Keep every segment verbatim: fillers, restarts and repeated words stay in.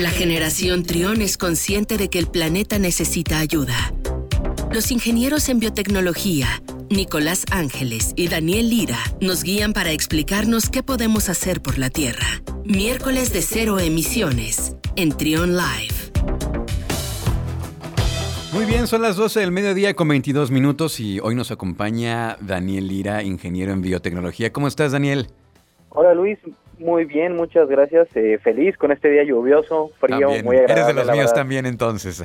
La generación Trión es consciente de que el planeta necesita ayuda. Los ingenieros en biotecnología, Nicolás Ángeles y Daniel Lira, nos guían para explicarnos qué podemos hacer por la Tierra. Miércoles de cero emisiones en Trión Live. Muy bien, son las doce del mediodía con veintidós minutos y hoy nos acompaña Daniel Lira, ingeniero en biotecnología. ¿Cómo estás, Daniel? Hola, Luis. Muy bien, muchas gracias. Eh, feliz con este día lluvioso, frío, también. Muy agradable. Eres de los míos verdad. También, entonces.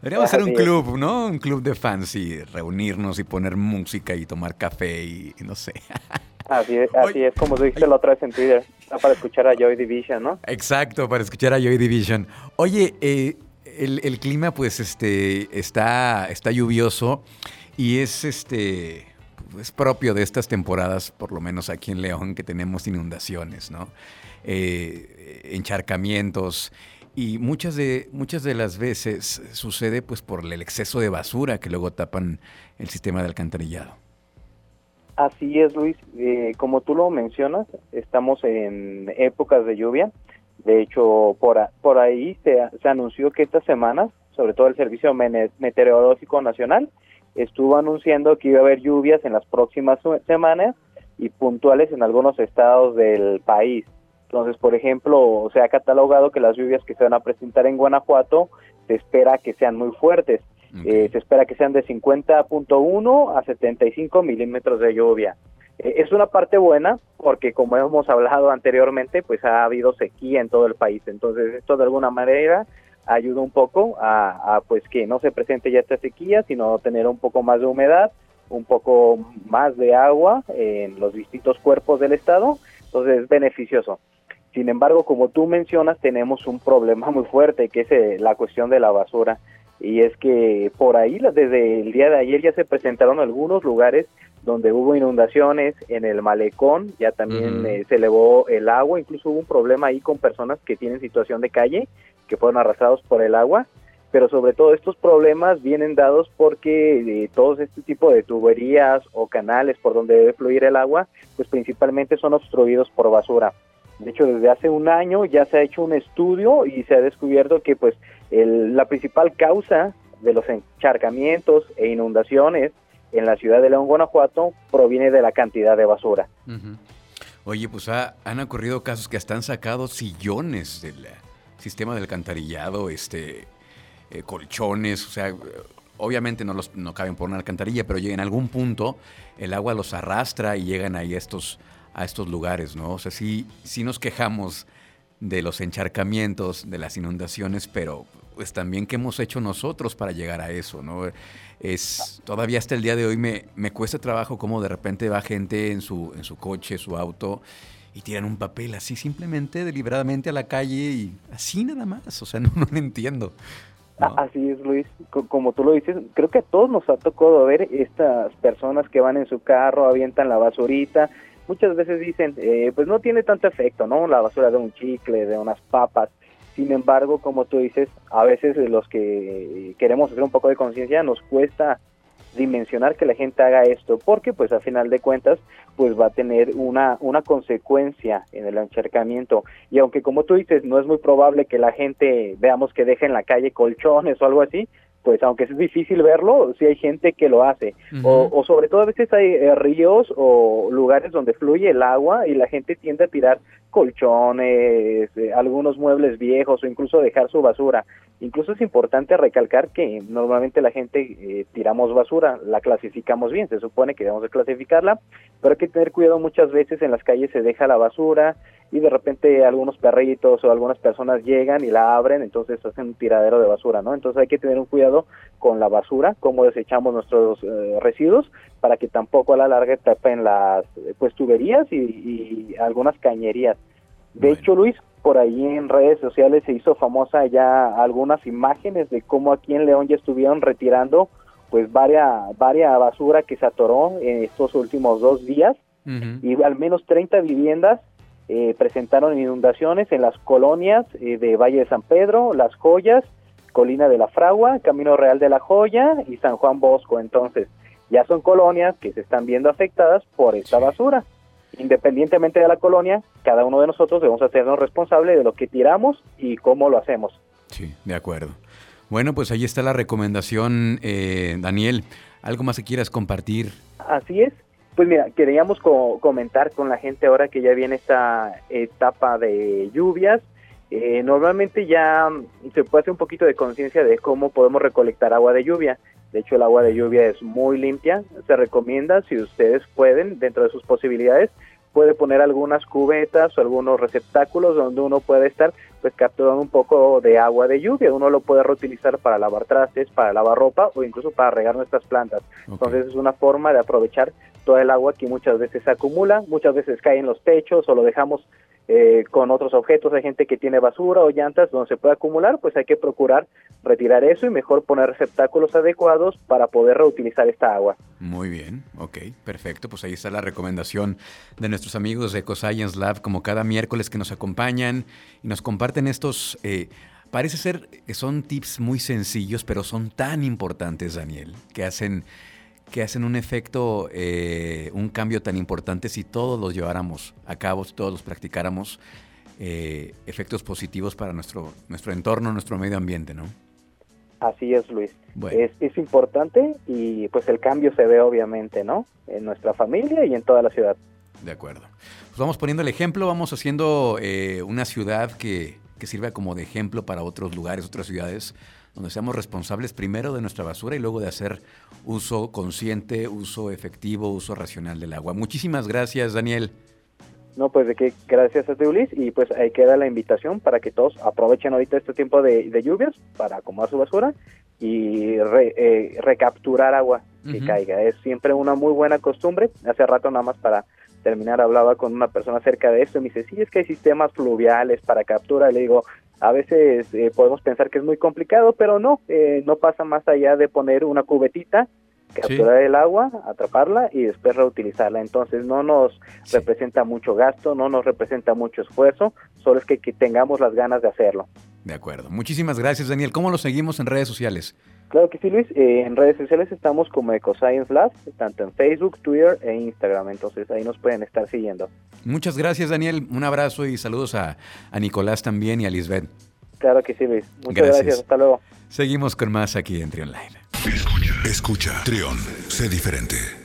Deberíamos hacer un club, ¿no? Un club de fans y reunirnos y poner música y tomar café y, y no sé. Así es, así Oye. es, como tú dijiste la otra vez en Twitter, está para escuchar a Joy Division, ¿no? Exacto, para escuchar a Joy Division. Oye, eh, el, el clima pues este está, está lluvioso y es este... es propio de estas temporadas, por lo menos aquí en León, que tenemos inundaciones, ¿no? Eh, encharcamientos, y muchas de, muchas de las veces sucede pues por el exceso de basura que luego tapan el sistema de alcantarillado. Así es, Luis. Eh, como tú lo mencionas, estamos en épocas de lluvia. De hecho, por, a, por ahí se, se anunció que estas semanas, sobre todo el Servicio Meteorológico Nacional, estuvo anunciando que iba a haber lluvias en las próximas semanas y puntuales en algunos estados del país. Entonces, por ejemplo, se ha catalogado que las lluvias que se van a presentar en Guanajuato se espera que sean muy fuertes. Okay. Eh, se espera que sean de cincuenta punto uno a setenta y cinco milímetros de lluvia. Eh, es una parte buena porque, como hemos hablado anteriormente, pues ha habido sequía en todo el país. Entonces, esto de alguna manera ayuda un poco a, a pues que no se presente ya esta sequía, sino tener un poco más de humedad, un poco más de agua en los distintos cuerpos del estado, entonces es beneficioso. Sin embargo, como tú mencionas, tenemos un problema muy fuerte que es eh, la cuestión de la basura, y es que por ahí desde el día de ayer ya se presentaron algunos lugares donde hubo inundaciones. En el Malecón ya también mm. eh, se elevó el agua, incluso hubo un problema ahí con personas que tienen situación de calle, que fueron arrastrados por el agua, pero sobre todo estos problemas vienen dados porque eh, todos este tipo de tuberías o canales por donde debe fluir el agua, pues principalmente son obstruidos por basura. De hecho, desde hace un año ya se ha hecho un estudio y se ha descubierto que pues el, la principal causa de los encharcamientos e inundaciones en la ciudad de León, Guanajuato, proviene de la cantidad de basura. Uh-huh. Oye, pues ha, han ocurrido casos que hasta han sacado sillones de la... sistema de alcantarillado, este, eh, colchones, o sea, obviamente no los no caben por una alcantarilla, pero en algún punto el agua los arrastra y llegan ahí a estos, a estos lugares, ¿no? O sea, sí, sí nos quejamos de los encharcamientos, de las inundaciones, pero pues también qué hemos hecho nosotros para llegar a eso, ¿no? Es, todavía hasta el día de hoy me, me cuesta trabajo cómo de repente va gente en su, en su coche, su auto, y tiran un papel así simplemente, deliberadamente a la calle y así nada más. O sea, no, no lo entiendo, ¿no? Así es, Luis. Como tú lo dices, creo que a todos nos ha tocado ver estas personas que van en su carro, avientan la basurita. Muchas veces dicen, eh, pues no tiene tanto efecto, ¿no? La basura de un chicle, de unas papas. Sin embargo, como tú dices, a veces los que queremos hacer un poco de conciencia nos cuesta dimensionar que la gente haga esto, porque pues a final de cuentas pues va a tener una una consecuencia en el encharcamiento. Y aunque, como tú dices, no es muy probable que la gente veamos que deje en la calle colchones o algo así, pues aunque es difícil verlo, sí hay gente que lo hace. Uh-huh. o, o sobre todo a veces hay eh, ríos o lugares donde fluye el agua y la gente tiende a tirar colchones, eh, algunos muebles viejos o incluso dejar su basura. Incluso es importante recalcar que normalmente la gente eh, tiramos basura, la clasificamos bien, se supone que debemos de clasificarla, pero hay que tener cuidado. Muchas veces en las calles se deja la basura y de repente algunos perritos o algunas personas llegan y la abren, entonces hacen un tiradero de basura, ¿no? Entonces hay que tener un cuidado con la basura, cómo desechamos nuestros eh, residuos, para que tampoco a la larga tapen las pues tuberías y, y algunas cañerías. De bueno. hecho, Luis, por ahí en redes sociales se hizo famosa ya algunas imágenes de cómo aquí en León ya estuvieron retirando pues varias varias basura que se atoró en estos últimos dos días. Uh-huh. Y al menos treinta viviendas eh, presentaron inundaciones en las colonias eh, de Valle de San Pedro, Las Joyas, Colina de la Fragua, Camino Real de la Joya y San Juan Bosco. Entonces ya son colonias que se están viendo afectadas por esta sí. basura. Independientemente de la colonia, cada uno de nosotros debemos hacernos responsable de lo que tiramos y cómo lo hacemos. Sí, de acuerdo. Bueno, pues ahí está la recomendación, eh, Daniel. ¿Algo más que quieras compartir? Así es. Pues mira, queríamos co- comentar con la gente ahora que ya viene esta etapa de lluvias. Eh, normalmente ya se puede hacer un poquito de conciencia de cómo podemos recolectar agua de lluvia. De hecho, el agua de lluvia es muy limpia. Se recomienda, si ustedes pueden, dentro de sus posibilidades, puede poner algunas cubetas o algunos receptáculos donde uno puede estar pues capturando un poco de agua de lluvia. Uno lo puede reutilizar para lavar trastes, para lavar ropa o incluso para regar nuestras plantas. Okay. Entonces es una forma de aprovechar toda el agua que muchas veces se acumula, muchas veces cae en los techos o lo dejamos eh, con otros objetos. Hay gente que tiene basura o llantas donde se puede acumular, pues hay que procurar retirar eso y mejor poner receptáculos adecuados para poder reutilizar esta agua. Muy bien, ok, perfecto. Pues ahí está la recomendación de nuestros amigos de EcoScience Lab, como cada miércoles que nos acompañan y nos comparten estos, eh, parece ser que son tips muy sencillos, pero son tan importantes, Daniel, que hacen... que hacen un efecto, eh, un cambio tan importante si todos los lleváramos a cabo, si todos los practicáramos, eh, efectos positivos para nuestro, nuestro entorno, nuestro medio ambiente, ¿no? Así es, Luis. Bueno. Es, es importante y pues el cambio se ve obviamente, ¿no? En nuestra familia y en toda la ciudad. De acuerdo. Pues vamos poniendo el ejemplo, vamos haciendo eh, una ciudad que, que sirva como de ejemplo para otros lugares, otras ciudades, donde seamos responsables primero de nuestra basura y luego de hacer uso consciente, uso efectivo, uso racional del agua. Muchísimas gracias, Daniel. No, pues de qué, gracias a ti, Ulises, y pues ahí queda la invitación para que todos aprovechen ahorita este tiempo de, de lluvias para acomodar su basura y re, eh, recapturar agua que uh-huh. caiga. Es siempre una muy buena costumbre. Hace rato nada más para terminar hablaba con una persona acerca de esto y me dice, sí, es que hay sistemas fluviales para captura. Le digo, a veces eh, podemos pensar que es muy complicado, pero no, eh, no pasa más allá de poner una cubetita, capturar sí. el agua, atraparla y después reutilizarla. Entonces no nos sí. representa mucho gasto, no nos representa mucho esfuerzo, solo es que, que tengamos las ganas de hacerlo. De acuerdo. Muchísimas gracias, Daniel. ¿Cómo lo seguimos en redes sociales? Claro que sí, Luis. Eh, en redes sociales estamos como EcoScience Lab, tanto en Facebook, Twitter e Instagram. Entonces ahí nos pueden estar siguiendo. Muchas gracias, Daniel. Un abrazo y saludos a, a Nicolás también y a Lisbeth. Claro que sí, Luis. Muchas gracias. gracias. Hasta luego. Seguimos con más aquí en Trión Live. Escucha, escucha. Trión, sé diferente.